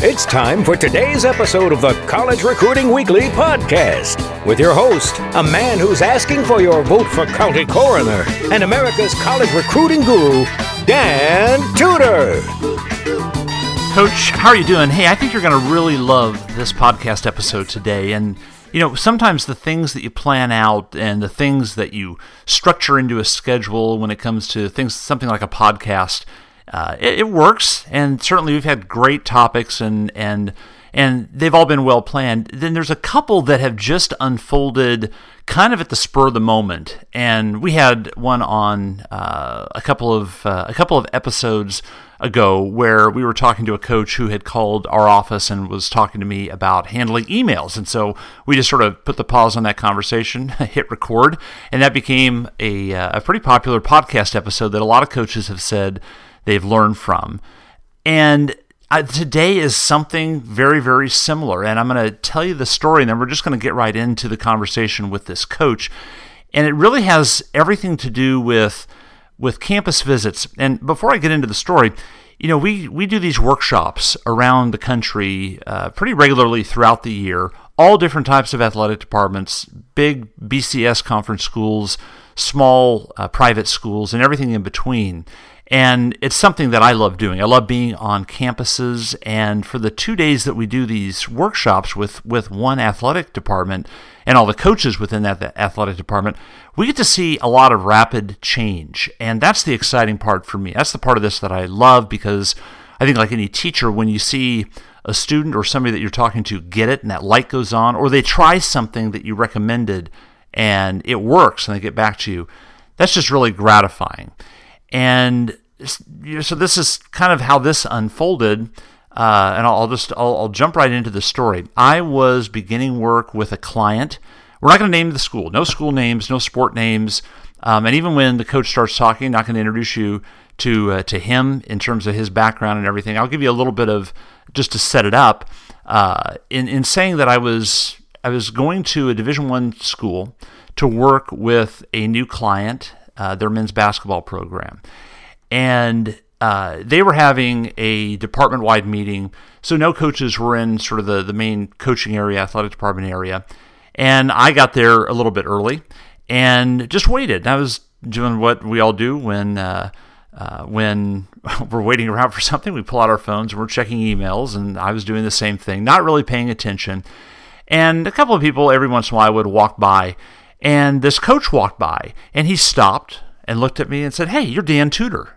It's time for today's episode of the College Recruiting Weekly Podcast with your host, a man who's asking for your vote for county coroner and America's college recruiting guru, Dan Tudor. Coach, how are you doing? Hey, I think you're going to really love this podcast episode today. And, you know, sometimes the things that you plan out and the things that you structure into a schedule when it comes to things, something like a podcast, it works, and certainly we've had great topics, and they've all been well planned. Then there's a couple that have just unfolded kind of at the spur of the moment, and we had one on a couple of episodes ago where we were talking to a coach who had called our office and was talking to me about handling emails, and so we just sort of put the pause on that conversation, hit record, and that became a pretty popular podcast episode that a lot of coaches have said they've learned from. And today is something very, very similar. And I'm going to tell you the story, and then we're just going to get right into the conversation with this coach. And it really has everything to do with campus visits. And before I get into the story, you know, we do these workshops around the country pretty regularly throughout the year, all different types of athletic departments, big BCS conference schools, small private schools, and everything in between. And it's something that I love doing. I love being on campuses, and for the 2 days that we do these workshops with one athletic department and all the coaches within that athletic department, we get to see a lot of rapid change, and that's the exciting part for me. That's the part of this that I love, because I think, like any teacher, when you see a student or somebody that you're talking to get it and that light goes on, or they try something that you recommended and it works and they get back to you, that's just really gratifying. And so this is kind of how this unfolded, and I'll jump right into the story. I was beginning work with a client. We're not going to name the school, no school names, no sport names, and even when the coach starts talking, not going to introduce you to him in terms of his background and everything. I'll give you a little bit of just to set it up. In saying that, I was going to a Division I school to work with a new client. Their men's basketball program. And they were having a department-wide meeting, so no coaches were in sort of the main coaching area, athletic department area. And I got there a little bit early and just waited. And I was doing what we all do when we're waiting around for something. We pull out our phones and we're checking emails, and I was doing the same thing, not really paying attention. And a couple of people every once in a while would walk by, and this coach walked by, and he stopped and looked at me and said, "Hey, you're Dan Tudor,"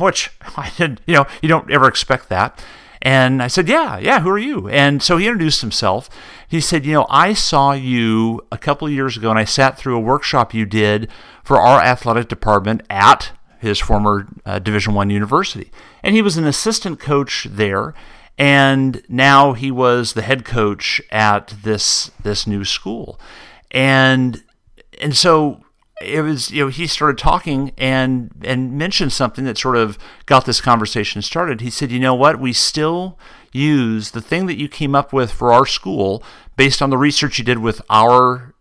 which I did. You know, you don't ever expect that. And I said, "Yeah. Who are you?" And so he introduced himself. He said, "You know, I saw you a couple of years ago, and I sat through a workshop you did for our athletic department at his former Division I university." And he was an assistant coach there, and now he was the head coach at this new school, And so it was, you know, he started talking and mentioned something that sort of got this conversation started. He said, "You know what, we still use the thing that you came up with for our school based on the research you did with our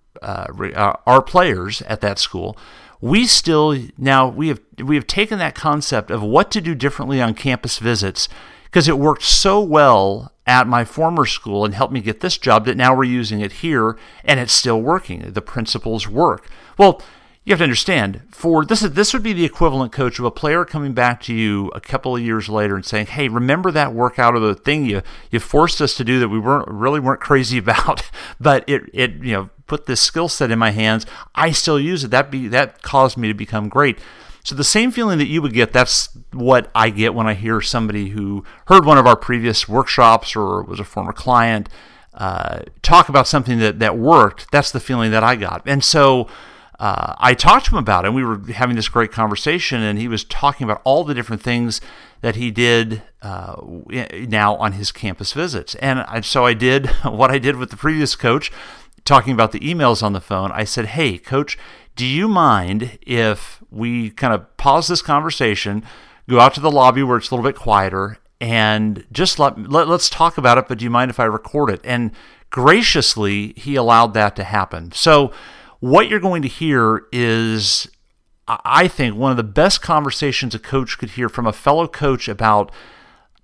players at that school. We still, now we have taken that concept of what to do differently on campus visits, because it worked so well at my former school and helped me get this job, that now we're using it here, and it's still working. The principles work." Well, you have to understand, for this would be the equivalent, coach, of a player coming back to you a couple of years later and saying, "Hey, remember that workout or the thing you forced us to do that we weren't crazy about, but it you know, put this skill set in my hands. I still use it. That caused me to become great." So the same feeling that you would get, that's what I get when I hear somebody who heard one of our previous workshops or was a former client talk about something that worked. That's the feeling that I got. And so I talked to him about it, and we were having this great conversation, and he was talking about all the different things that he did now on his campus visits. And so I did what I did with the previous coach, talking about the emails on the phone. I said, "Hey, Coach, do you mind if we kind of pause this conversation, go out to the lobby where it's a little bit quieter, and just let's talk about it, but do you mind if I record it?" And graciously, he allowed that to happen. So what you're going to hear is, I think, one of the best conversations a coach could hear from a fellow coach about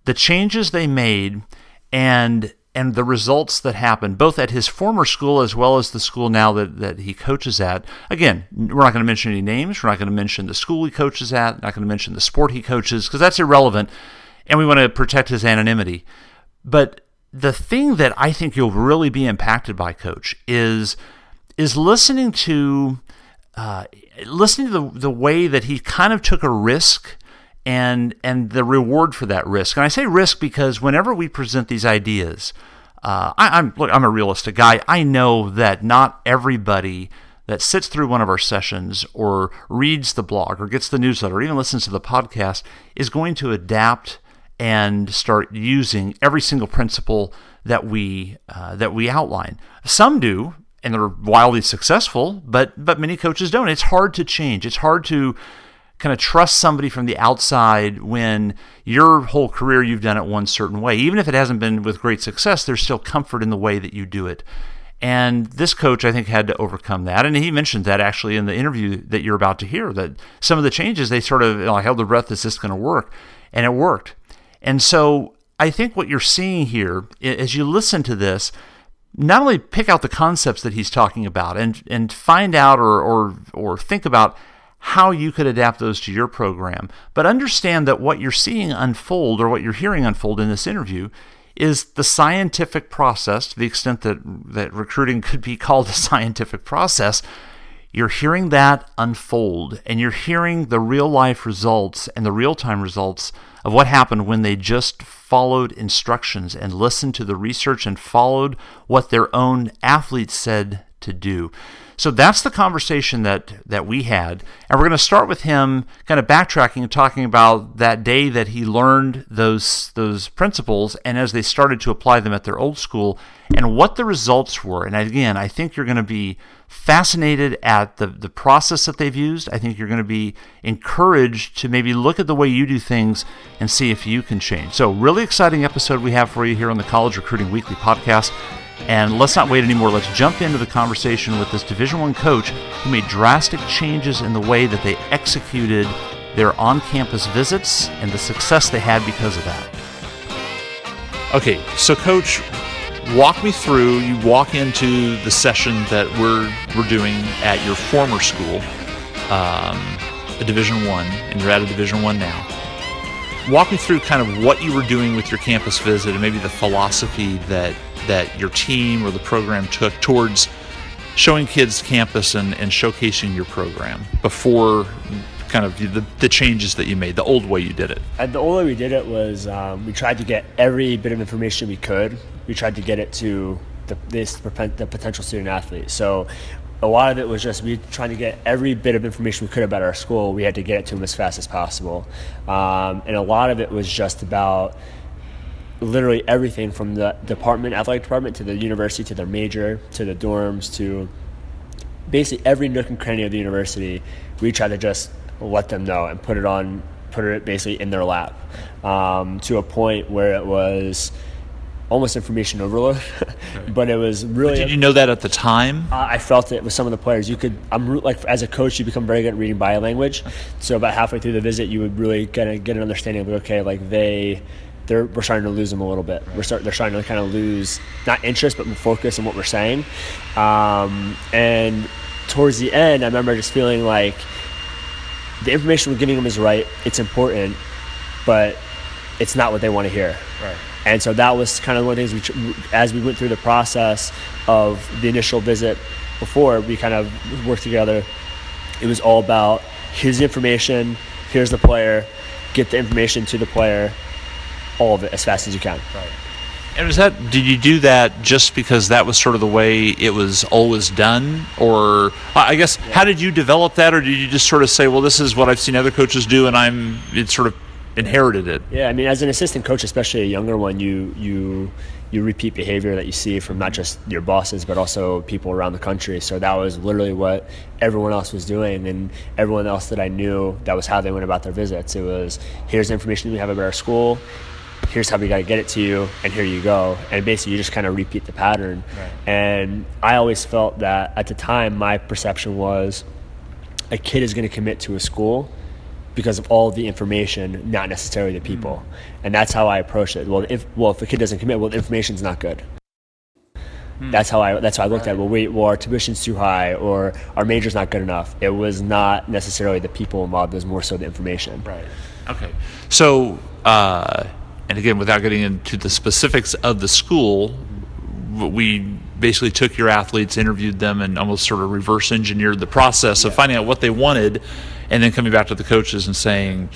the changes they made and the results that happen, both at his former school as well as the school now that he coaches at. Again, we're not going to mention any names. We're not going to mention the school he coaches at, not going to mention the sport he coaches, because that's irrelevant, and we want to protect his anonymity. But the thing that I think you'll really be impacted by, Coach, is listening to the way that he kind of took a risk and the reward for that risk. And I say risk because whenever we present these ideas, I'm a realistic guy. I know that not everybody that sits through one of our sessions or reads the blog or gets the newsletter or even listens to the podcast is going to adapt and start using every single principle that we outline. Some do, and they're wildly successful, but many coaches don't. It's hard to change. It's hard to kind of trust somebody from the outside when your whole career you've done it one certain way. Even if it hasn't been with great success, there's still comfort in the way that you do it. And this coach, I think, had to overcome that. And he mentioned that actually in the interview that you're about to hear, that some of the changes, they sort of held their breath, is this going to work? And it worked. And so I think what you're seeing here, as you listen to this, not only pick out the concepts that he's talking about and find out or think about how you could adapt those to your program, but understand that what you're seeing unfold or what you're hearing unfold in this interview is the scientific process, to the extent that recruiting could be called a scientific process. You're hearing that unfold, and you're hearing the real-life results and the real-time results of what happened when they just followed instructions and listened to the research and followed what their own athletes said to do. So that's the conversation that we had. And we're going to start with him kind of backtracking and talking about that day that he learned those principles and as they started to apply them at their old school and what the results were. And again, I think you're going to be fascinated at the process that they've used. I think you're going to be encouraged to maybe look at the way you do things and see if you can change. So really exciting episode we have for you here on the College Recruiting Weekly Podcast. And let's not wait anymore. Let's jump into the conversation with this Division I coach who made drastic changes in the way that they executed their on-campus visits and the success they had because of that. Okay, so Coach, walk me through. You walk into the session that we're doing at your former school, a Division I, and you're at a Division I now. Walk me through kind of what you were doing with your campus visit and maybe the philosophy that your team or the program took towards showing kids campus and showcasing your program before kind of the changes that you made, the old way you did it. And the old way we did it was we tried to get every bit of information we could. We tried to get it to the potential student athlete. So a lot of it was just we trying to get every bit of information we could about our school. We had to get it to them as fast as possible. And a lot of it was just about literally everything from the department, athletic department, to the university, to their major, to the dorms, to basically every nook and cranny of the university. We try to just let them know and put it basically in their lap, to a point where it was almost information overload. But it was really... But did you know that at the time? I felt it with some of the players. As a coach, you become very good at reading body language. So about halfway through the visit, you would really kind of get an understanding of, okay, like we're starting to lose them a little bit. They're starting to kind of lose, not interest, but focus on what we're saying. And towards the end, I remember just feeling like the information we're giving them is right, it's important, but it's not what they want to hear. Right. And so that was kind of one of the things as we went through the process of the initial visit before, we kind of worked together. It was all about, here's the information, here's the player, get the information to the player, all of it as fast as you can. Right. And did you do that just because that was sort of the way it was always done? Or I guess, yeah, how did you develop that? Or did you just sort of say, well, this is what I've seen other coaches do and it's sort of inherited it? Yeah, I mean, as an assistant coach, especially a younger one, you repeat behavior that you see from not just your bosses, but also people around the country. So that was literally what everyone else was doing, and everyone else that I knew, that was how they went about their visits. It was, here's the information we have about our school, here's how we got to get it to you, and here you go. And basically you just kind of repeat the pattern. Right. And I always felt that at the time, my perception was a kid is going to commit to a school because of all the information, not necessarily the people. And that's how I approached it. Well, if the kid doesn't commit, well, the information's not good. That's how I looked at it. Well, our tuition's too high, or our major's not good enough. It was not necessarily the people involved. It was more so the information. Right. Okay. So, and again, without getting into the specifics of the school, we basically took your athletes, interviewed them, and almost sort of reverse engineered the process of finding out what they wanted, and then coming back to the coaches and saying,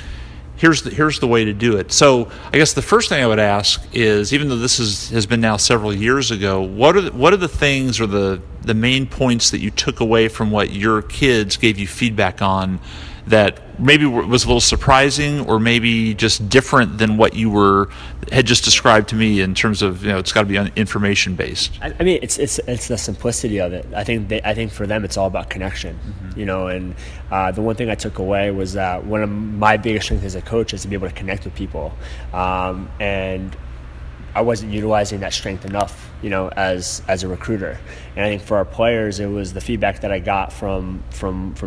here's the way to do it. So I guess the first thing I would ask is, even though this has been now several years ago, what are the things or the main points that you took away from what your kids gave you feedback on that maybe was a little surprising, or maybe just different than what you had just described to me in terms of, it's got to be information based? I mean, it's the simplicity of it. I think for them it's all about connection, And the one thing I took away was that one of my biggest strengths as a coach is to be able to connect with people, and I wasn't utilizing that strength enough, as a recruiter. And I think for our players, it was the feedback that I got from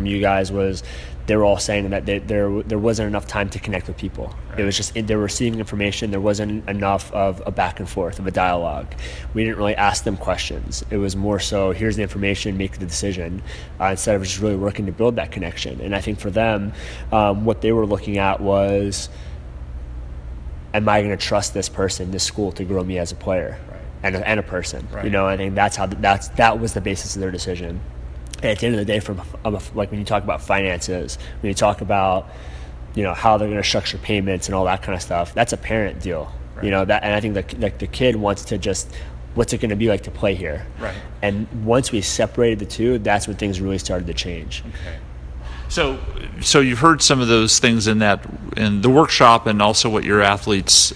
you guys was they were all saying that there wasn't enough time to connect with people. Right. It was just they were receiving information. There wasn't enough of a back and forth, of a dialogue. We didn't really ask them questions. It was more so, here's the information, make the decision, instead of just really working to build that connection. And I think for them, what they were looking at was, am I going to trust this person, this school, to grow me as a player and a person? Right. I think that was the basis of their decision. And at the end of the day, when you talk about finances, when you talk about how they're going to structure payments and all that kind of stuff, that's a parent deal. Right. And I think the kid wants to just, what's it going to be like to play here? Right. And once we separated the two, that's when things really started to change. Okay. So you've heard some of those things in the workshop, and also what your athletes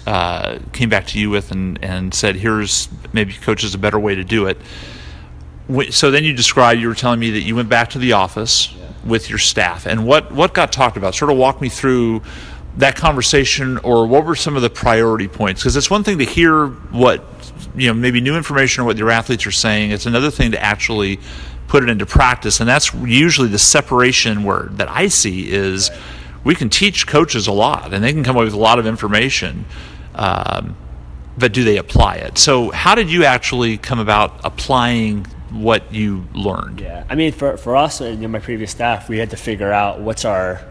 came back to you with and said, here's maybe coaches a better way to do it. So then you were telling me that you went back to the office with your staff, and what got talked about? Sort of walk me through that conversation, or what were some of the priority points? Because it's one thing to hear what, maybe new information or what your athletes are saying. It's another thing to actually put it into practice, and that's usually the separation word that I see is we can teach coaches a lot, and they can come up with a lot of information, but do they apply it? So how did you actually come about applying what you learned? Yeah, I mean, for us and my previous staff, we had to figure out what's our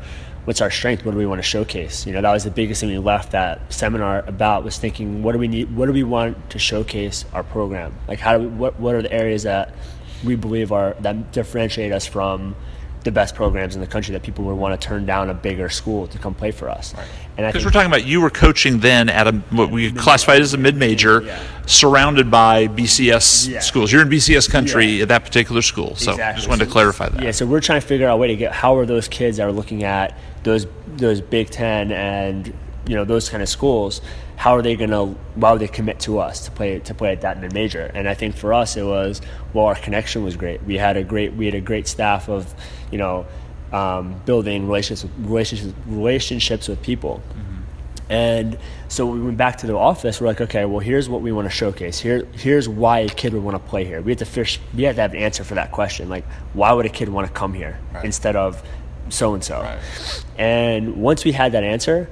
strength, what do we want to showcase? That was the biggest thing we left that seminar about, was thinking, what do we need? What do we want to showcase our program? Like, what are the areas that we believe that differentiate us from the best programs in the country, that people would want to turn down a bigger school to come play for us? Right. And because we're talking about, you were coaching then at what we classified as a mid-major, surrounded by BCS schools. You're in BCS country at that particular school, so I just wanted to clarify that. Yeah, so we're trying to figure out a way to get, how are those kids that are looking at those Big Ten and those kind of schools, why would they commit to us to play at that mid-major? And I think for us it was, our connection was great. We had a great staff of building relationships with people. And so we went back to the office. We're like, okay, here's what we want to showcase. Here's why a kid would want to play here. We had to have an answer for that question. Like, why would a kid want to come here instead of so and so? And once we had that answer,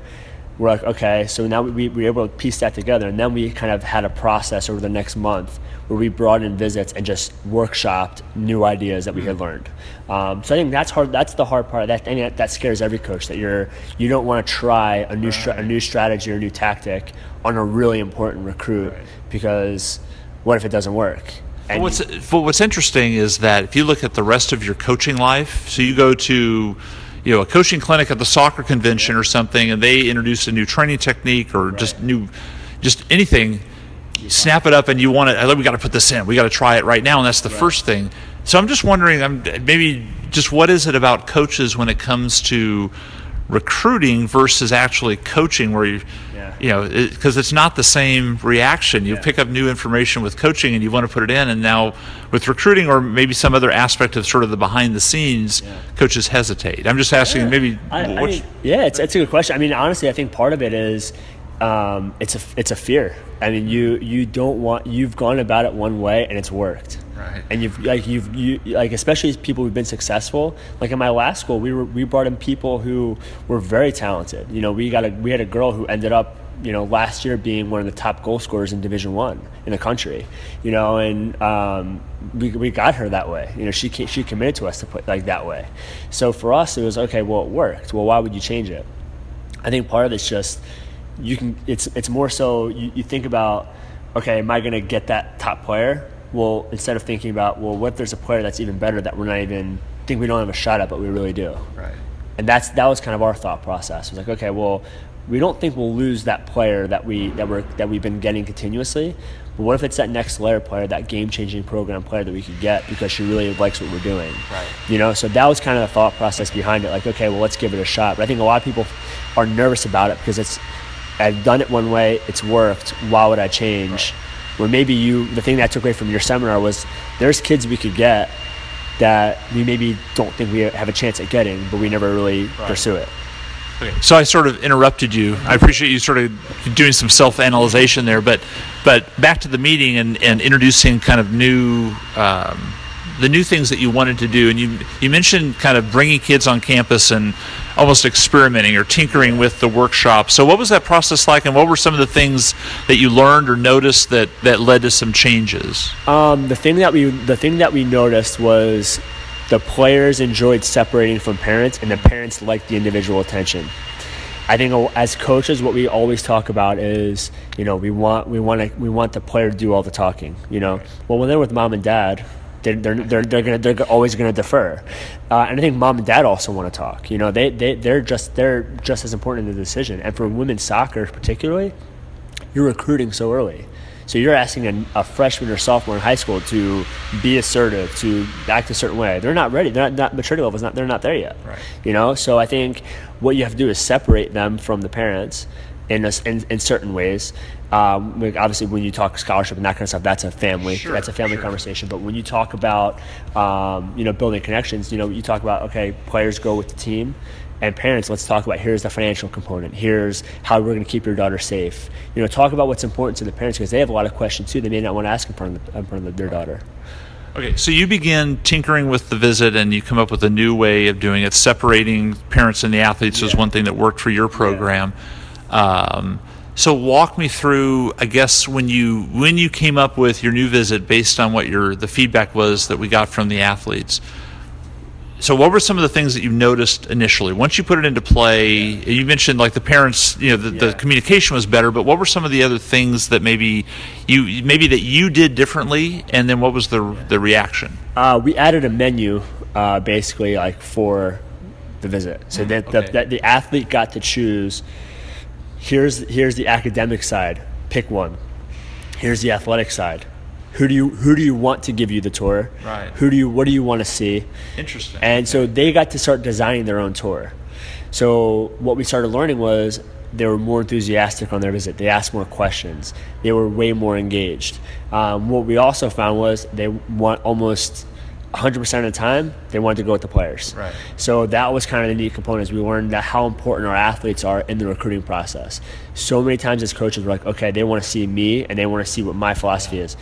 we're like, okay, so now we were able to piece that together. And then we kind of had a process over the next month where we brought in visits and just workshopped new ideas that we had learned. So I think that's hard. That's the hard part. That scares every coach, that you don't want to try a new strategy or a new tactic on a really important recruit, because what if it doesn't work? And what's interesting is that if you look at the rest of your coaching life, so you go to a coaching clinic at the soccer convention or something, and they introduce a new training technique or just anything, snap it up, and you want it. We got to put this in. We got to try it right now, and that's the first thing. So I'm just wondering, maybe just what is it about coaches when it comes to recruiting versus actually coaching, where because it's not the same reaction. You pick up new information with coaching and you want to put it in, and now with recruiting, or maybe some other aspect of sort of the behind the scenes, coaches hesitate. I'm just asking, maybe. It's a good question. I mean, honestly, I think part of it is It's a fear. I mean, you've gone about it one way and it's worked. Right. And you've especially people who've been successful. Like in my last school, we brought in people who were very talented. You know, we had a girl who ended up, you know, last year being one of the top goal scorers in Division I in the country, you know, and we got her that way. You know, she committed to us to put like that way. So for us, it was okay. Well, it worked. Well, why would you change it? I think part of it's just it's more so you think about, okay, am I going to get that top player? Well, instead of thinking about, well, what if there's a player that's even better that we don't have a shot at, but we really do. Right. And that was kind of our thought process. It was like, okay, well, we don't think we'll lose that player that we've been getting continuously. But what if it's that next layer player, that game-changing program player that we could get because she really likes what we're doing? Right. You know, so that was kind of the thought process behind it. Like, okay, well, let's give it a shot. But I think a lot of people are nervous about it because I've done it one way, it's worked. Why would I change? Right. Where maybe the thing that I took away from your seminar was there's kids we could get that we maybe don't think we have a chance at getting, but we never really pursue it. Okay. So I sort of interrupted you. I appreciate you sort of doing some self-analyzation there, but back to the meeting and introducing kind of new the new things that you wanted to do. And you mentioned kind of bringing kids on campus and almost experimenting or tinkering with the workshop. So what was that process like, and what were some of the things that you learned or noticed that led to some changes? The thing that we noticed was the players enjoyed separating from parents, and the parents liked the individual attention. I think as coaches, what we always talk about is, you know, we want the player to do all the talking. You know, well, when they're with mom and dad, they're always going to defer, and I think mom and dad also want to talk. You know, they're just as important in the decision. And for women's soccer particularly, you're recruiting so early, so you're asking a freshman or sophomore in high school to be assertive, to act a certain way. They're not ready. That maturity level is not. They're not there yet. Right. You know, so I think what you have to do is separate them from the parents in certain ways. Obviously, when you talk scholarship and that kind of stuff, that's a family conversation. But when you talk about you know, building connections, you know, you talk about, okay, players go with the team, and parents, let's talk about, here's the financial component, here's how we're going to keep your daughter safe. You know, talk about what's important to the parents, because they have a lot of questions too they may not want to ask in front of their daughter. Okay, so you begin tinkering with the visit, and you come up with a new way of doing it. Separating parents and the athletes was one thing that worked for your program. So walk me through, I guess, when you came up with your new visit based on what the feedback was that we got from the athletes. So what were some of the things that you noticed initially? Once you put it into play, you mentioned like the parents, you know, the communication was better, but what were some of the other things that maybe you did differently, and then what was the reaction? We added a menu, basically, like for the visit. So the athlete got to choose. Here's the academic side. Pick one. Here's the athletic side. Who do you want to give you the tour? Right. What do you want to see? Interesting. And so they got to start designing their own tour. So what we started learning was they were more enthusiastic on their visit. They asked more questions. They were way more engaged. What we also found was they want almost 100% of the time, they wanted to go with the players. Right. So that was kind of the neat component, is we learned that how important our athletes are in the recruiting process. So many times as coaches, we're like, okay, they want to see me and they want to see what my philosophy is.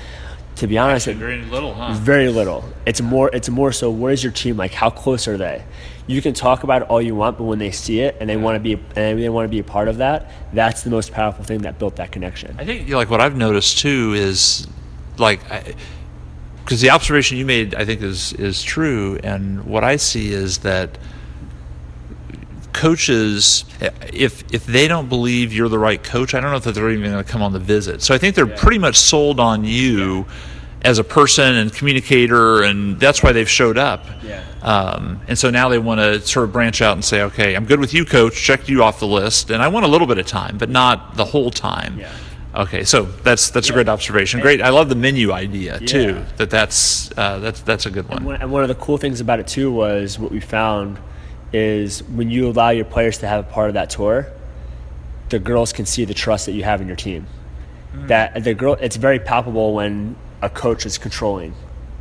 To be honest, very little, huh? Very little. It's more so, what is your team like? How close are they? You can talk about it all you want, but when they see it and they want to be a part of that, that's the most powerful thing that built that connection. I think, like, what I've noticed too is, like, because the observation you made, I think, is true, and what I see is that coaches, if they don't believe you're the right coach, I don't know if they're even going to come on the visit. So I think they're pretty much sold on you as a person and communicator, and that's why they've showed up. Yeah. And so now they want to sort of branch out and say, okay, I'm good with you, coach, check you off the list, and I want a little bit of time, but not the whole time. Yeah. Okay, so that's a great observation. Great, I love the menu idea too. That's a good one. And one of the cool things about it too was what we found is when you allow your players to have a part of that tour, the girls can see the trust that you have in your team. That the girl, it's very palpable when a coach is controlling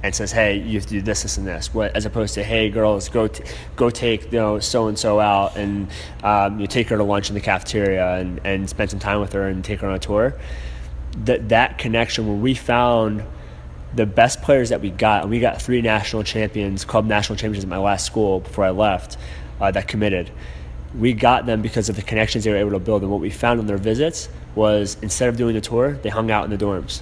and says, hey, you have to do this, this, and this, as opposed to, hey, girls, go take so-and-so out and you take her to lunch in the cafeteria and spend some time with her and take her on a tour. That connection where we found the best players that we got, and we got 3 national champions, club national champions at my last school before I left that committed. We got them because of the connections they were able to build. And what we found on their visits was instead of doing the tour, they hung out in the dorms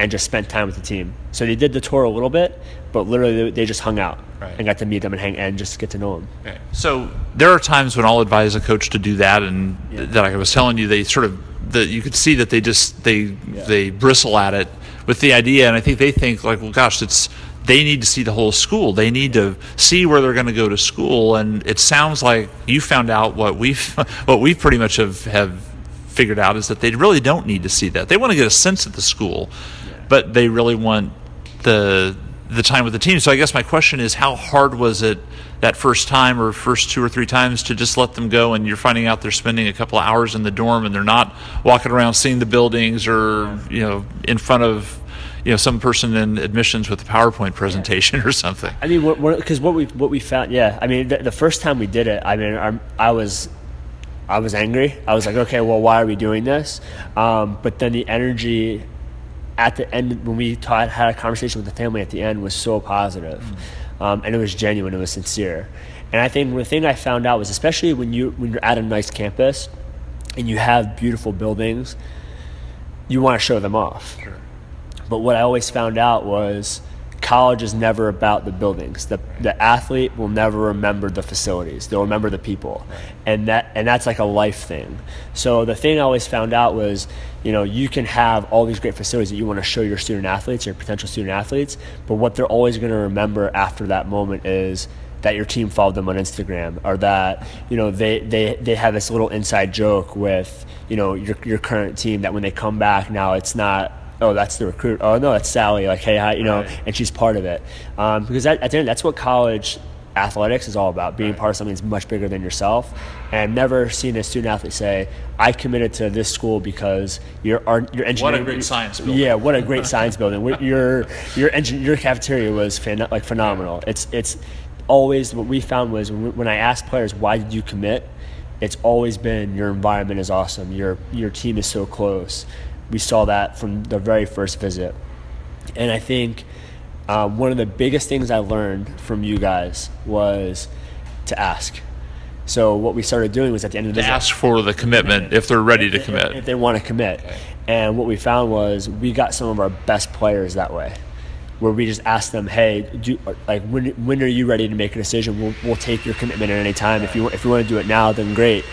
and just spent time with the team. So they did the tour a little bit, but literally they just hung out and got to meet them and hang and just get to know them. Right. So there are times when I'll advise a coach to do that, and that I was telling you, they sort of, you could see that they bristle at it with the idea, and I think they think like, well, gosh, they need to see the whole school. They need to see where they're going to go to school. And it sounds like you found out what we've pretty much have figured out is that they really don't need to see that. They want to get a sense of the school, but they really want the time with the team. So I guess my question is, how hard was it that first time or first 2 or 3 times to just let them go, and you're finding out they're spending a couple of hours in the dorm and they're not walking around seeing the buildings or in front of some person in admissions with a PowerPoint presentation or something? I mean, because what we found, I mean, the first time we did it, I mean, I was angry. I was like, okay, well, why are we doing this? But then the energy at the end when we had a conversation with the family at the end was so positive, and it was genuine. It was sincere. And I think the thing I found out was, especially when you're at a nice campus and you have beautiful buildings, you want to show them off. Sure. But what I always found out was college is never about the buildings. The athlete will never remember the facilities. They'll remember the people. And that's like a life thing. So the thing I always found out was, you can have all these great facilities that you want to show your student athletes, your potential student athletes, but what they're always going to remember after that moment is that your team followed them on Instagram, or that they have this little inside joke with your current team, that when they come back now it's not, oh, that's the recruit. Oh, no, that's Sally. Like, hey, hi, and she's part of it. Because at the end, that's what college athletics is all about, being part of something that's much bigger than yourself. And I've never seen a student athlete say, I committed to this school because your engineering. What a great science building. Yeah, what a great science building. Your cafeteria was phenomenal. Yeah. It's always, what we found was when I asked players, why did you commit? It's always been, your environment is awesome. Your team is so close. We saw that from the very first visit. And I think one of the biggest things I learned from you guys was to ask. So what we started doing was at the end of the visit, ask for the commitment if they're ready to commit. If they want to commit. Okay. And what we found was we got some of our best players that way, where we just asked them, hey, when are you ready to make a decision? We'll take your commitment at any time. If you want to do it now, then great.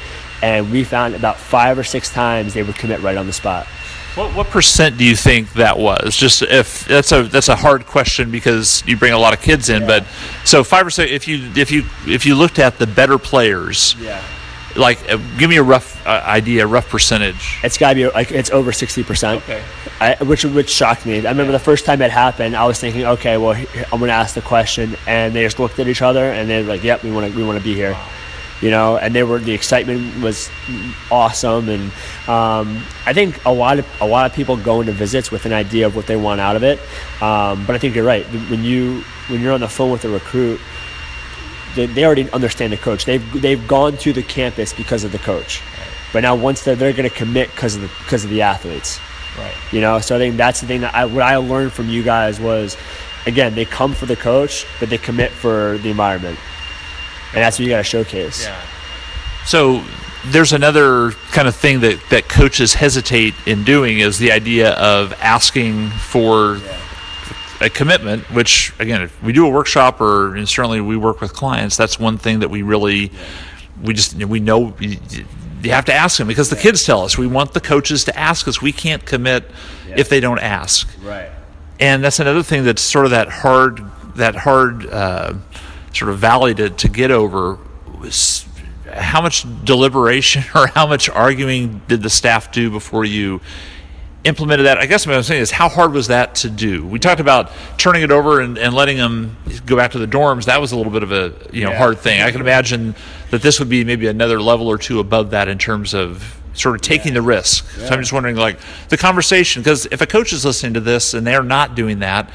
And we found about 5 or 6 times they would commit right on the spot. What percent do you think that was? Just if that's a hard question, because you bring a lot of kids in, but so 5 or 6. If you looked at the better players, give me a rough idea, rough percentage. It's got to be it's over 60%. Okay, which shocked me. I remember the first time it happened, I was thinking, okay, well, I'm going to ask the question, and they just looked at each other and they're like, yep, we want to be here. Wow. And the excitement was awesome, and I think a lot of people go into visits with an idea of what they want out of it. But I think you're right. When you're on the phone with a recruit, they already understand the coach. They've gone to the campus because of the coach, but now once they're going to commit because of the athletes. Right. So I think that's the thing that what I learned from you guys was, again, they come for the coach, but they commit for the environment. And that's what you got to showcase. Yeah. So there's another kind of thing that coaches hesitate in doing, is the idea of asking for a commitment, which, again, if we do a workshop and certainly we work with clients, that's one thing that we really, we know you have to ask them, because the kids tell us, we want the coaches to ask us. We can't commit if they don't ask. Right. And that's another thing that's sort of that hard sort of valley to get over. How much deliberation or how much arguing did the staff do before you implemented that? I guess what I'm saying is, how hard was that to do? We talked about turning it over and letting them go back to the dorms. That was a little bit of a hard thing. I can imagine that this would be maybe another level or two above that in terms of sort of taking the risk. So I'm just wondering, like, the conversation, because if a coach is listening to this and they're not doing that,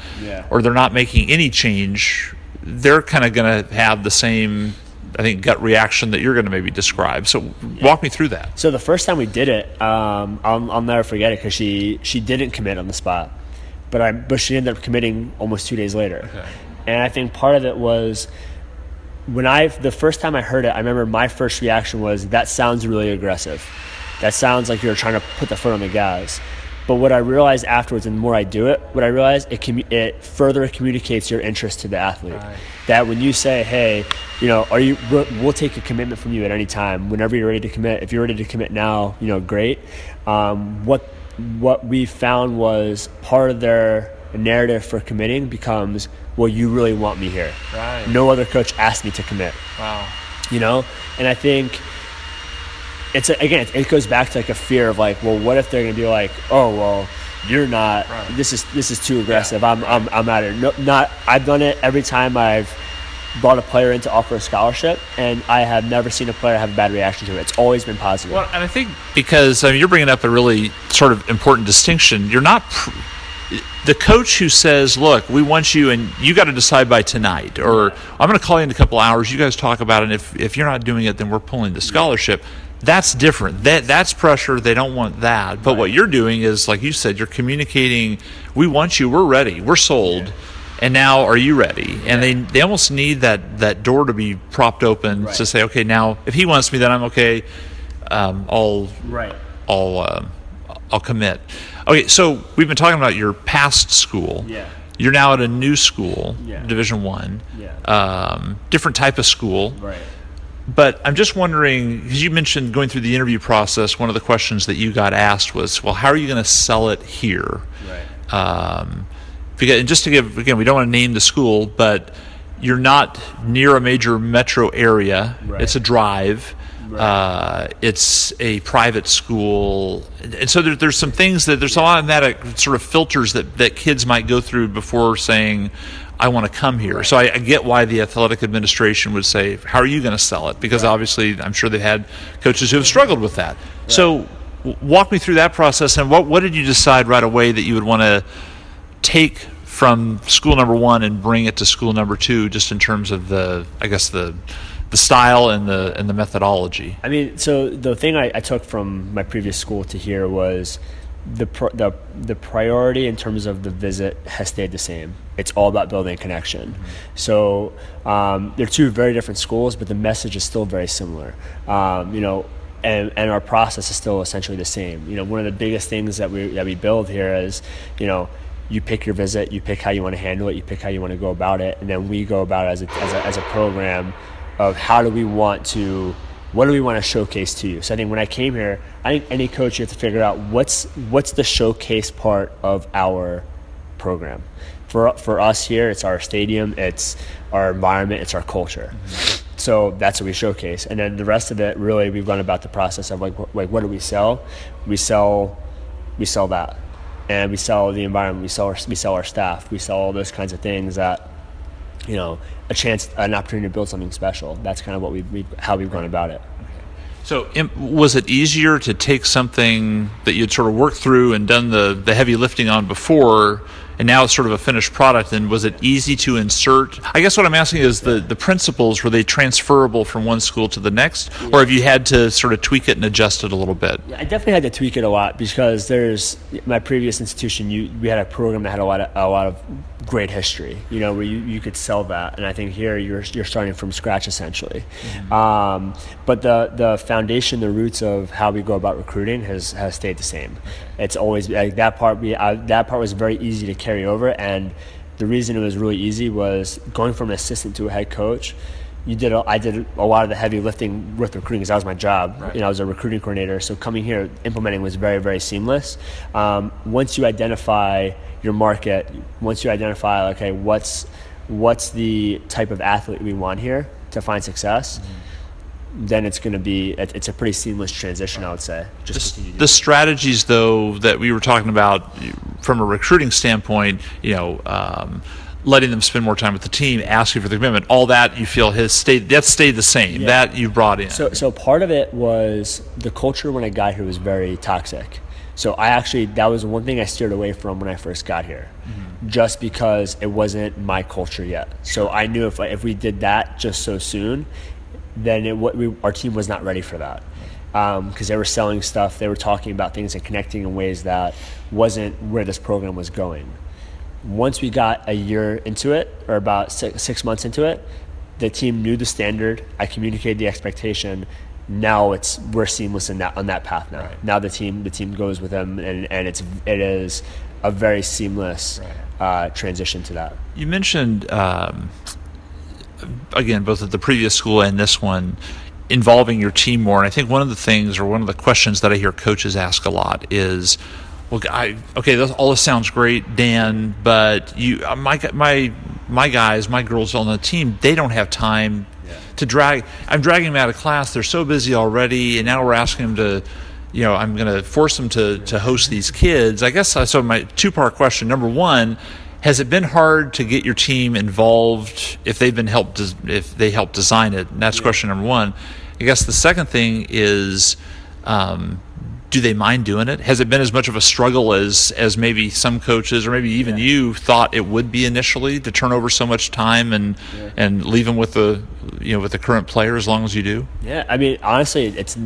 or they're not making any change, they're kind of going to have the same, I think, gut reaction that you're going to maybe describe. So walk me through that. So the first time we did it, I'll never forget it, because she didn't commit on the spot, but she ended up committing almost 2 days later. Okay. And I think part of it was, when the first time I heard it, I remember my first reaction was, that sounds really aggressive. That sounds like you're trying to put the foot on the gas. But what I realized afterwards, and the more I do it, what I realized, it further communicates your interest to the athlete. Right. That when you say, hey, you know, we'll take a commitment from you at any time, whenever you're ready to commit. If you're ready to commit now, you know, great. What we found was, part of their narrative for committing becomes, well, you really want me here. Right. No other coach asked me to commit. Wow. You know, and I think it goes back to like a fear of like, well, what if they're going to be like, oh, well, you're not. Right. This is too aggressive. Yeah. I'm out of here. I've done it every time I've brought a player in to offer a scholarship, and I have never seen a player have a bad reaction to it. It's always been positive. Well, and I think because you're bringing up a really sort of important distinction. You're not. The coach who says, look, we want you and you got to decide by tonight, or I'm going to call you in a couple hours, you guys talk about it, and if you're not doing it, then we're pulling the scholarship. That's different. That's pressure. They don't want that. But what you're doing is, like you said, you're communicating, we want you, we're ready, we're sold, and now are you ready? And they almost need that door to be propped open to say, okay, now if he wants me, then I'm okay. I'll commit. Okay, so we've been talking about your past school. Yeah. You're now at a new school, Division I. Yeah. Different type of school. Right. But I'm just wondering, because you mentioned going through the interview process, one of the questions that you got asked was, well, how are you going to sell it here? Right. And just to give, again, we don't want to name the school, but you're not near a major metro area. Right. It's a drive. Right. It's a private school, and so there's some things that there's a lot of that sort of filters that kids might go through before saying, I want to come here. Right. So I get why the athletic administration would say, how are you going to sell it? Because obviously I'm sure they've had coaches who have struggled with that. Right. So walk me through that process, and what did you decide right away that you would want to take from school number one and bring it to school number two, just in terms of the style and the methodology? I mean, so the thing I took from my previous school to here was the priority in terms of the visit has stayed the same. It's all about building connection. Mm-hmm. So they're two very different schools, but the message is still very similar. You know, and our process is still essentially the same. You know, one of the biggest things that we build here is, you know, you pick your visit, you pick how you want to handle it, you pick how you want to go about it, and then we go about it as a program of what do we want to showcase to you? So I think when I came here, I think any coach, you have to figure out what's the showcase part of our program. For us here, it's our stadium, it's our environment, it's our culture. Mm-hmm. So that's what we showcase. And then the rest of it, really, we've gone about the process of like what do we sell? We sell that, and we sell the environment, we sell our staff, we sell all those kinds of things that, you know, an opportunity to build something special. That's kind of what how we've gone about it. Okay. So was it easier to take something that you'd sort of worked through and done the heavy lifting on before, and now it's sort of a finished product, and was it easy to insert? I guess what I'm asking is the principles, were they transferable from one school to the next, or have you had to sort of tweak it and adjust it a little bit? Yeah, I definitely had to tweak it a lot, because my previous institution, we had a program that had a lot of great history, you know, where you could sell that, and I think here you're starting from scratch essentially. Mm-hmm. But the foundation, the roots of how we go about recruiting has stayed the same. It's always like that part. That part was very easy to carry over, and the reason it was really easy was going from an assistant to a head coach. I did a lot of the heavy lifting with recruiting, because that was my job. Right. You know, I was a recruiting coordinator, so coming here, implementing was very, very seamless. Once you identify your market, once you identify, okay, what's the type of athlete we want here to find success, mm-hmm. then it's a pretty seamless transition, right. I would say. The strategies, though, that we were talking about from a recruiting standpoint, you know, letting them spend more time with the team, asking for the commitment, all that you feel has stayed, that stayed the same, yeah. that you brought in. So part of it was the culture when I got here was very toxic. So I actually, that was one thing I steered away from when I first got here, mm-hmm. just because it wasn't my culture yet. So I knew if we did that just so soon, then our team was not ready for that. Because they were selling stuff, they were talking about things and connecting in ways that wasn't where this program was going. Once we got a year into it, or about six months into it, the team knew the standard. I communicated the expectation. Now we're seamless in that, on that path now. Right. Now the team goes with them, and it is a very seamless transition to that. You mentioned again, both at the previous school and this one, involving your team more. And I think one of the things, or one of the questions that I hear coaches ask a lot is, well, all this sounds great, Dan, but my guys, my girls on the team, they don't have time to drag. I'm dragging them out of class. They're so busy already, and now we're asking them to, I'm going to force them to host these kids. I guess so. My two-part question: number one, has it been hard to get your team involved if they helped design it? And that's question number one. I guess the second thing is, do they mind doing it? Has it been as much of a struggle as maybe some coaches, or maybe even you thought it would be initially, to turn over so much time and leave them with the current player as long as you do? Yeah, I mean, honestly, it's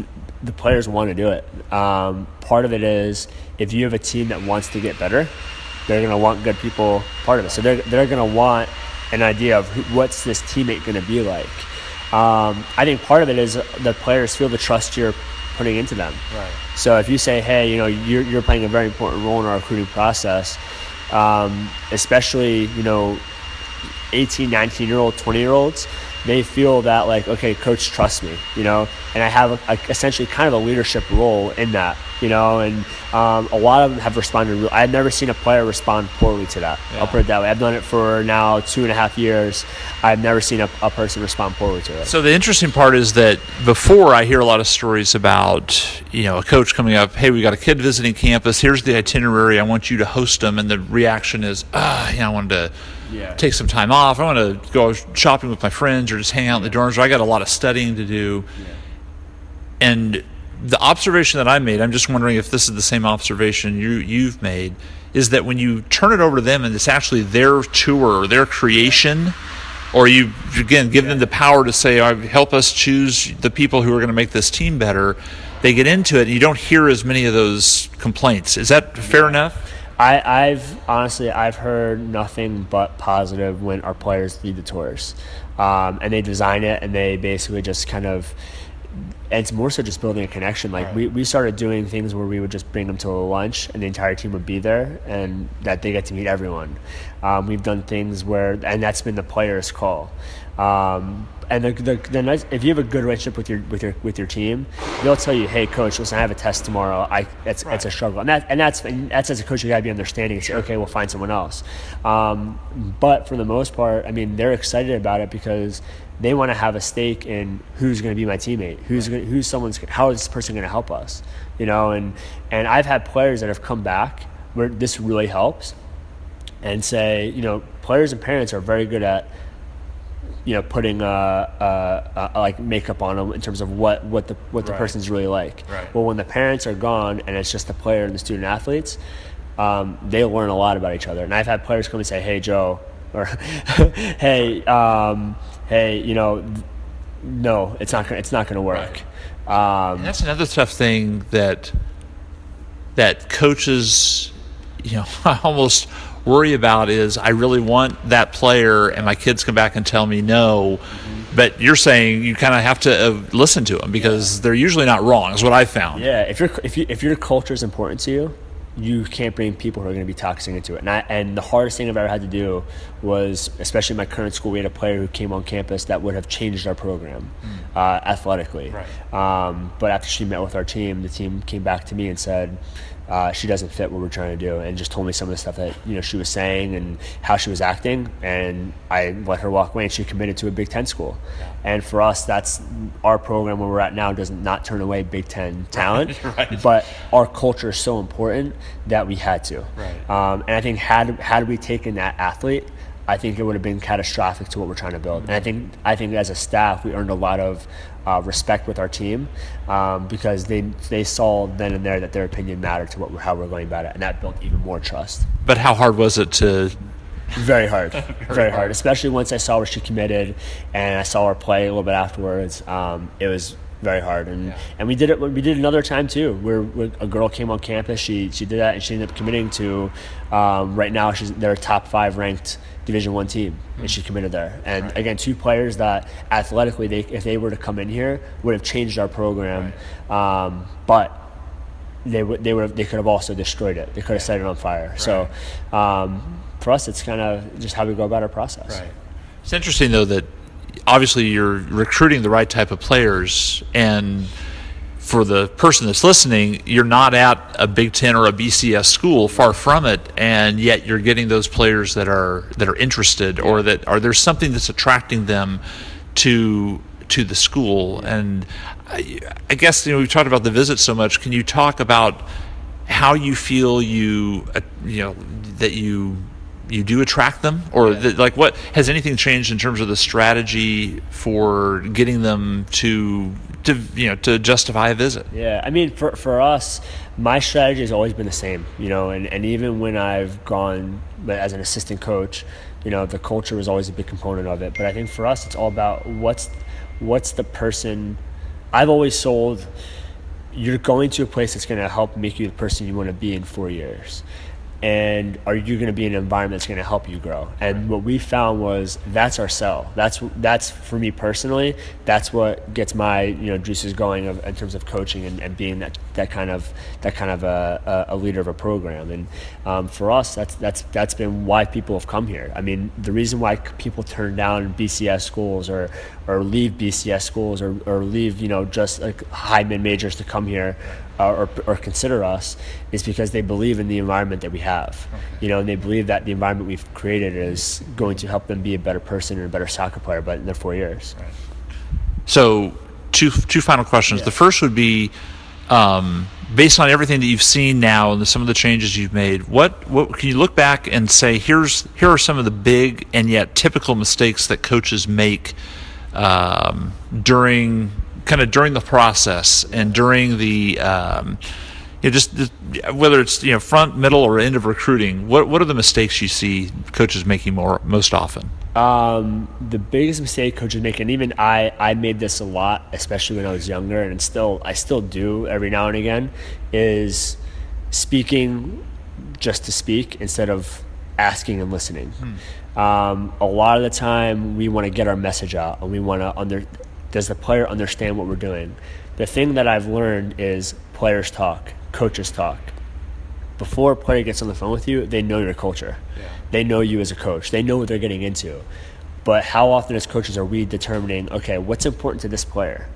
the players want to do it. Part of it is, if you have a team that wants to get better, they're going to want good people part of it. So they're going to want an idea of what's this teammate going to be like. I think part of it is the players feel the trust you're putting into them. Right. So if you say, hey, you're playing a very important role in our recruiting process, especially, 18, 19-year-old, 20-year-olds, they feel that like, okay, coach, trust me, and I have essentially kind of a leadership role in that, and a lot of them have responded. I've never seen a player respond poorly to that. Yeah. I'll put it that way. I've done it for now 2.5 years. I've never seen a person respond poorly to it. So the interesting part is that before, I hear a lot of stories about, a coach coming up, hey, we got a kid visiting campus, here's the itinerary, I want you to host them, and the reaction is, I wanted to take some time off. I want to go shopping with my friends, or just hang out in the dorms, or I got a lot of studying to do. Yeah. And the observation that I made, I'm just wondering if this is the same observation you've made, is that when you turn it over to them and it's actually their tour or their creation, or you, again, give them the power to say, help us choose the people who are going to make this team better, they get into it and you don't hear as many of those complaints. Is that fair enough? I've heard nothing but positive when our players lead the tours, and they design it, and they basically just kind of, and it's more so just building a connection. Like, we started doing things where we would just bring them to a lunch and the entire team would be there, and that they get to meet everyone. We've done things where, and that's been the players' call. And the nice, if you have a good relationship with your team, they'll tell you, hey, coach, listen, I have a test tomorrow. It's a struggle, and that's as a coach, you gotta be understanding and say, okay, we'll find someone else. But for the most part, I mean, they're excited about it because they want to have a stake in who's going to be my teammate, how is this person going to help us, and I've had players that have come back where this really helps, and say, players and parents are very good at, putting like makeup on them in terms of what the person's really like. Right. Well, when the parents are gone and it's just the player and the student athletes, they learn a lot about each other. And I've had players come and say, "Hey, Joe," or "Hey, no, it's not gonna work." Right. And that's another tough thing that coaches, almost worry about, is I really want that player, and my kids come back and tell me no. Mm-hmm. But you're saying you kind of have to listen to them, because they're usually not wrong, is what I found. Yeah, if your culture is important to you, you can't bring people who are going to be toxic into it. And the hardest thing I've ever had to do was, especially in my current school, we had a player who came on campus that would have changed our program athletically. Right. But after she met with our team, the team came back to me and said, she doesn't fit what we're trying to do, and just told me some of the stuff that she was saying and how she was acting, and I let her walk away, and she committed to a Big Ten school. Yeah. And for us, that's our program where we're at now doesn't not turn away Big Ten talent, right. But our culture is so important that we had to. Right. And I think had we taken that athlete I think it would have been catastrophic to what we're trying to build. And I think as a staff, we earned a lot of respect with our team because they saw then and there that their opinion mattered to how we're going about it, and that built even more trust. But how hard was it to... Very hard, very hard, especially once I saw where she committed and I saw her play a little bit afterwards. It was very hard. And we did it. We did another time too, where a girl came on campus. She did that, and she ended up committing to. Right now, they're a top 5 ranked Division I team, and she committed there. And right. Again, 2 players that athletically, if they were to come in here, would have changed our program, right. But they could have also destroyed it. They could have set it on fire. Right. So for us, it's kind of just how we go about our process. Right. It's interesting though that. Obviously, you're recruiting the right type of players, and for the person that's listening, you're not at a Big Ten or a BCS school, far from it, and yet you're getting those players that are interested, or that are there's something that's attracting them to the school. And I guess we've talked about the visit so much. Can you talk about how you feel you do attract them, or what has anything changed in terms of the strategy for getting them to justify a visit? Yeah, I mean, for us, my strategy has always been the same, and even when I've gone as an assistant coach, the culture was always a big component of it. But I think for us, it's all about what's the person. I've always sold. You're going to a place that's going to help make you the person you want to be in 4 years. And are you going to be in an environment that's going to help you grow? And what we found was that's our sell. That's for me personally. That's what gets my juices going in terms of coaching and being that kind of a leader of a program. And for us, that's been why people have come here. I mean, the reason why people turn down BCS schools or leave BCS schools or leave just like high mid majors to come here. Or consider us is because they believe in the environment that we have, and they believe that the environment we've created is going to help them be a better person and a better soccer player, but in their 4 years. Right. So two final questions. Yeah. The first would be, based on everything that you've seen now and some of the changes you've made, what can you look back and say, here are some of the big and yet typical mistakes that coaches make during the process and during the whether it's front, middle, or end of recruiting? What are the mistakes you see coaches making most often? The biggest mistake coaches make, and even I made this a lot, especially when I was younger, and I still do every now and again, is speaking just to speak instead of asking and listening. A lot of the time, we want to get our message out, and we want to does the player understand what we're doing? The thing that I've learned is players talk, coaches talk. Before a player gets on the phone with you, they know your culture. Yeah. They know you as a coach. They know what they're getting into. But how often as coaches are we determining, okay, what's important to this player?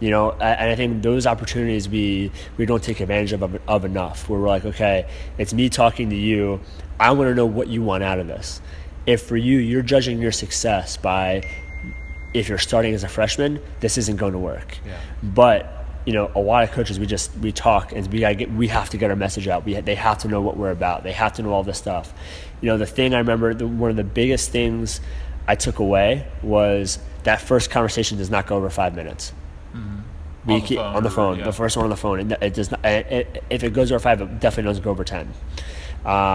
And I think those opportunities we don't take advantage of enough, where we're like, okay, it's me talking to you. I want to know what you want out of this. If for you, you're judging your success by – if you're starting as a freshman, this isn't going to work. Yeah. But a lot of coaches, we talk, and we have to get our message out. They have to know what we're about. They have to know all this stuff. The thing I remember, one of the biggest things I took away was that first conversation does not go over 5 minutes. Mm-hmm. On the phone, the first one on the phone, and it does not. If it goes over 5, it definitely doesn't go over 10. And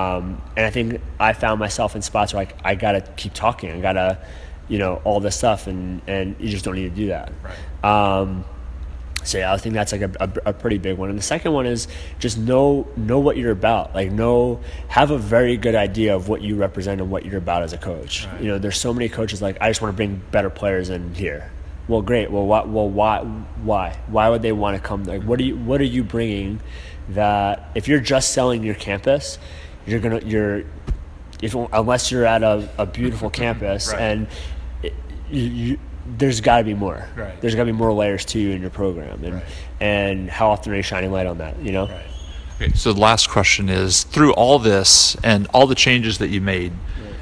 I think I found myself in spots where I gotta keep talking. I gotta. All this stuff, and you just don't need to do that. Right. I think that's like a pretty big one. And the second one is just know what you're about. Like have a very good idea of what you represent and what you're about as a coach. Right. There's so many coaches like, I just want to bring better players in here. Well, great. Why would they want to come? Like, what are you bringing that if you're just selling your campus, unless you're at a beautiful campus, right. And there's got to be more. Right. There's got to be more layers to you in your program, and right. And how often are you shining light on that? Right. Okay. So the last question is: through all this and all the changes that you made, right.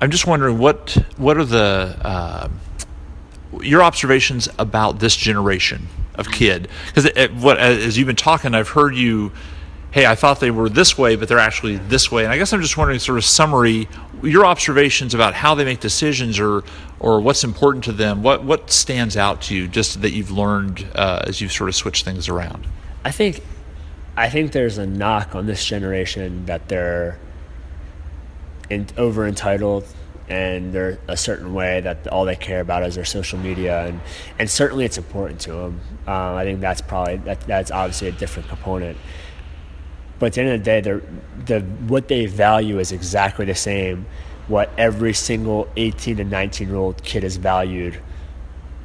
I'm just wondering what are the your observations about this generation of kid? Because as you've been talking, I've heard you. Hey, I thought they were this way, but they're actually this way. And I guess I'm just wondering, sort of summary, your observations about how they make decisions or what's important to them, what stands out to you just that you've learned as you've sort of switched things around? I think there's a knock on this generation that they're over entitled and they're a certain way, that all they care about is their social media, and certainly it's important to them. I think that's probably that's obviously a different component. But at the end of the day, what they value is exactly the same, what every single 18 to 19-year-old kid is valued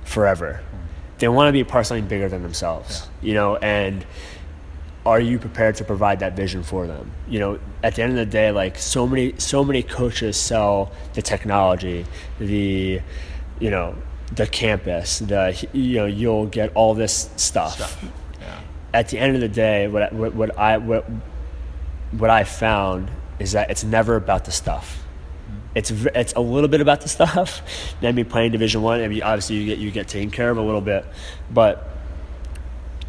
forever. They want to be a part of something bigger than themselves, and are you prepared to provide that vision for them? At the end of the day, like so many coaches sell the technology, the campus, you'll get all this stuff. Yeah. At the end of the day, what I found is that it's never about the stuff. It's a little bit about the stuff. Then be playing Division I. I mean, obviously you get taken care of a little bit, but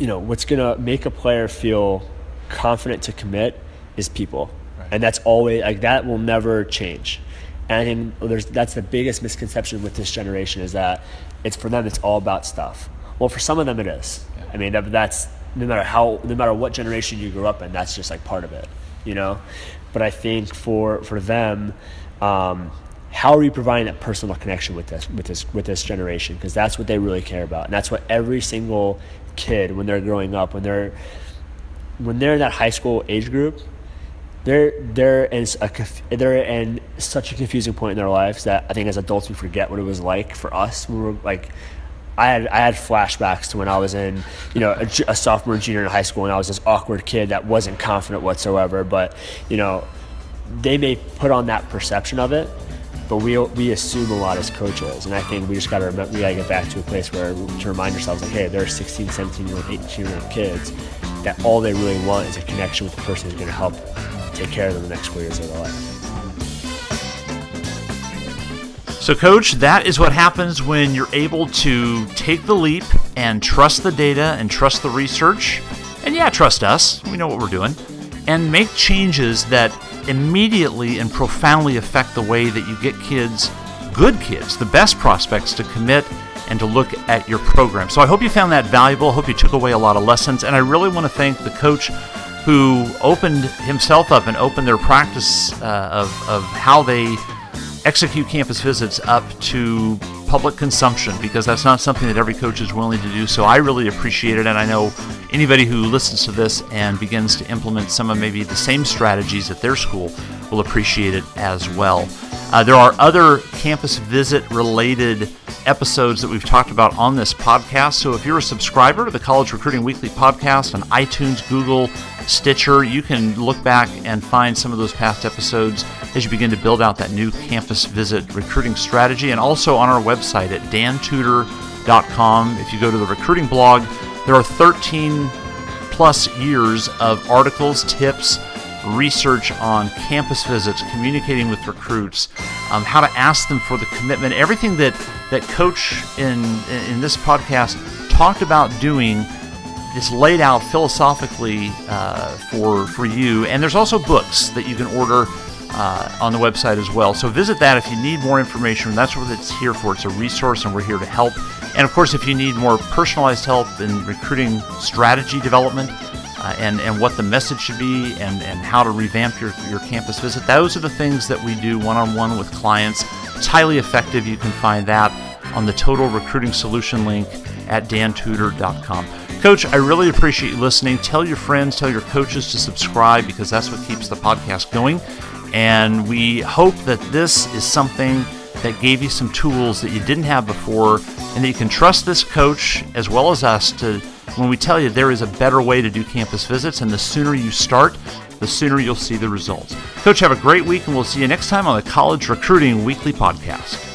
what's gonna make a player feel confident to commit is people, right? And that's always that will never change. And that's the biggest misconception with this generation, is that it's for them it's all about stuff. Well, for some of them it is. Yeah. I mean, that's no matter what generation you grew up in, that's just like part of it, But I think for them, how are you providing that personal connection with this generation? Because that's what they really care about, and that's what every single kid, when they're growing up, when they're in that high school age group, they're in such a confusing point in their lives that I think as adults we forget what it was like for us. We were like. I had flashbacks to when I was in, a sophomore, junior in high school, and I was this awkward kid that wasn't confident whatsoever. But, they may put on that perception of it, but we assume a lot as coaches. And I think we just gotta get back to a place where to remind ourselves, like, hey, there are 16, 17-year-old, 18-year-old kids that all they really want is a connection with the person who's gonna help take care of them the next 4 years of their life. So, Coach, that is what happens when you're able to take the leap and trust the data and trust the research, and trust us, we know what we're doing, and make changes that immediately and profoundly affect the way that you get kids, good kids, the best prospects to commit and to look at your program. So I hope you found that valuable. I hope you took away a lot of lessons, and I really want to thank the coach who opened himself up and opened their practice of how they execute campus visits up to public consumption, because that's not something that every coach is willing to do. So I really appreciate it, and I know anybody who listens to this and begins to implement some of maybe the same strategies at their school will appreciate it as well. There are other campus visit related episodes that we've talked about on this podcast. So if you're a subscriber to the College Recruiting Weekly Podcast on iTunes, Google, Stitcher, you can look back and find some of those past episodes as you begin to build out that new campus visit recruiting strategy. And also on our website at dantudor.com. If you go to the recruiting blog, there are 13 plus years of articles, tips, research on campus visits, communicating with recruits, how to ask them for the commitment, everything that Coach in this podcast talked about doing is laid out philosophically for you. And there's also books that you can order on the website as well. So visit that if you need more information. That's what it's here for. It's a resource, and we're here to help. And of course, if you need more personalized help in recruiting strategy development, and what the message should be, and how to revamp your campus visit. Those are the things that we do one-on-one with clients. It's highly effective. You can find that on the Total Recruiting Solution link at dantudor.com. Coach, I really appreciate you listening. Tell your friends, tell your coaches to subscribe, because that's what keeps the podcast going. And we hope that this is something that gave you some tools that you didn't have before, and that you can trust this coach as well as us to, when we tell you there is a better way to do campus visits, and the sooner you start, the sooner you'll see the results. Coach, have a great week, and we'll see you next time on the College Recruiting Weekly Podcast.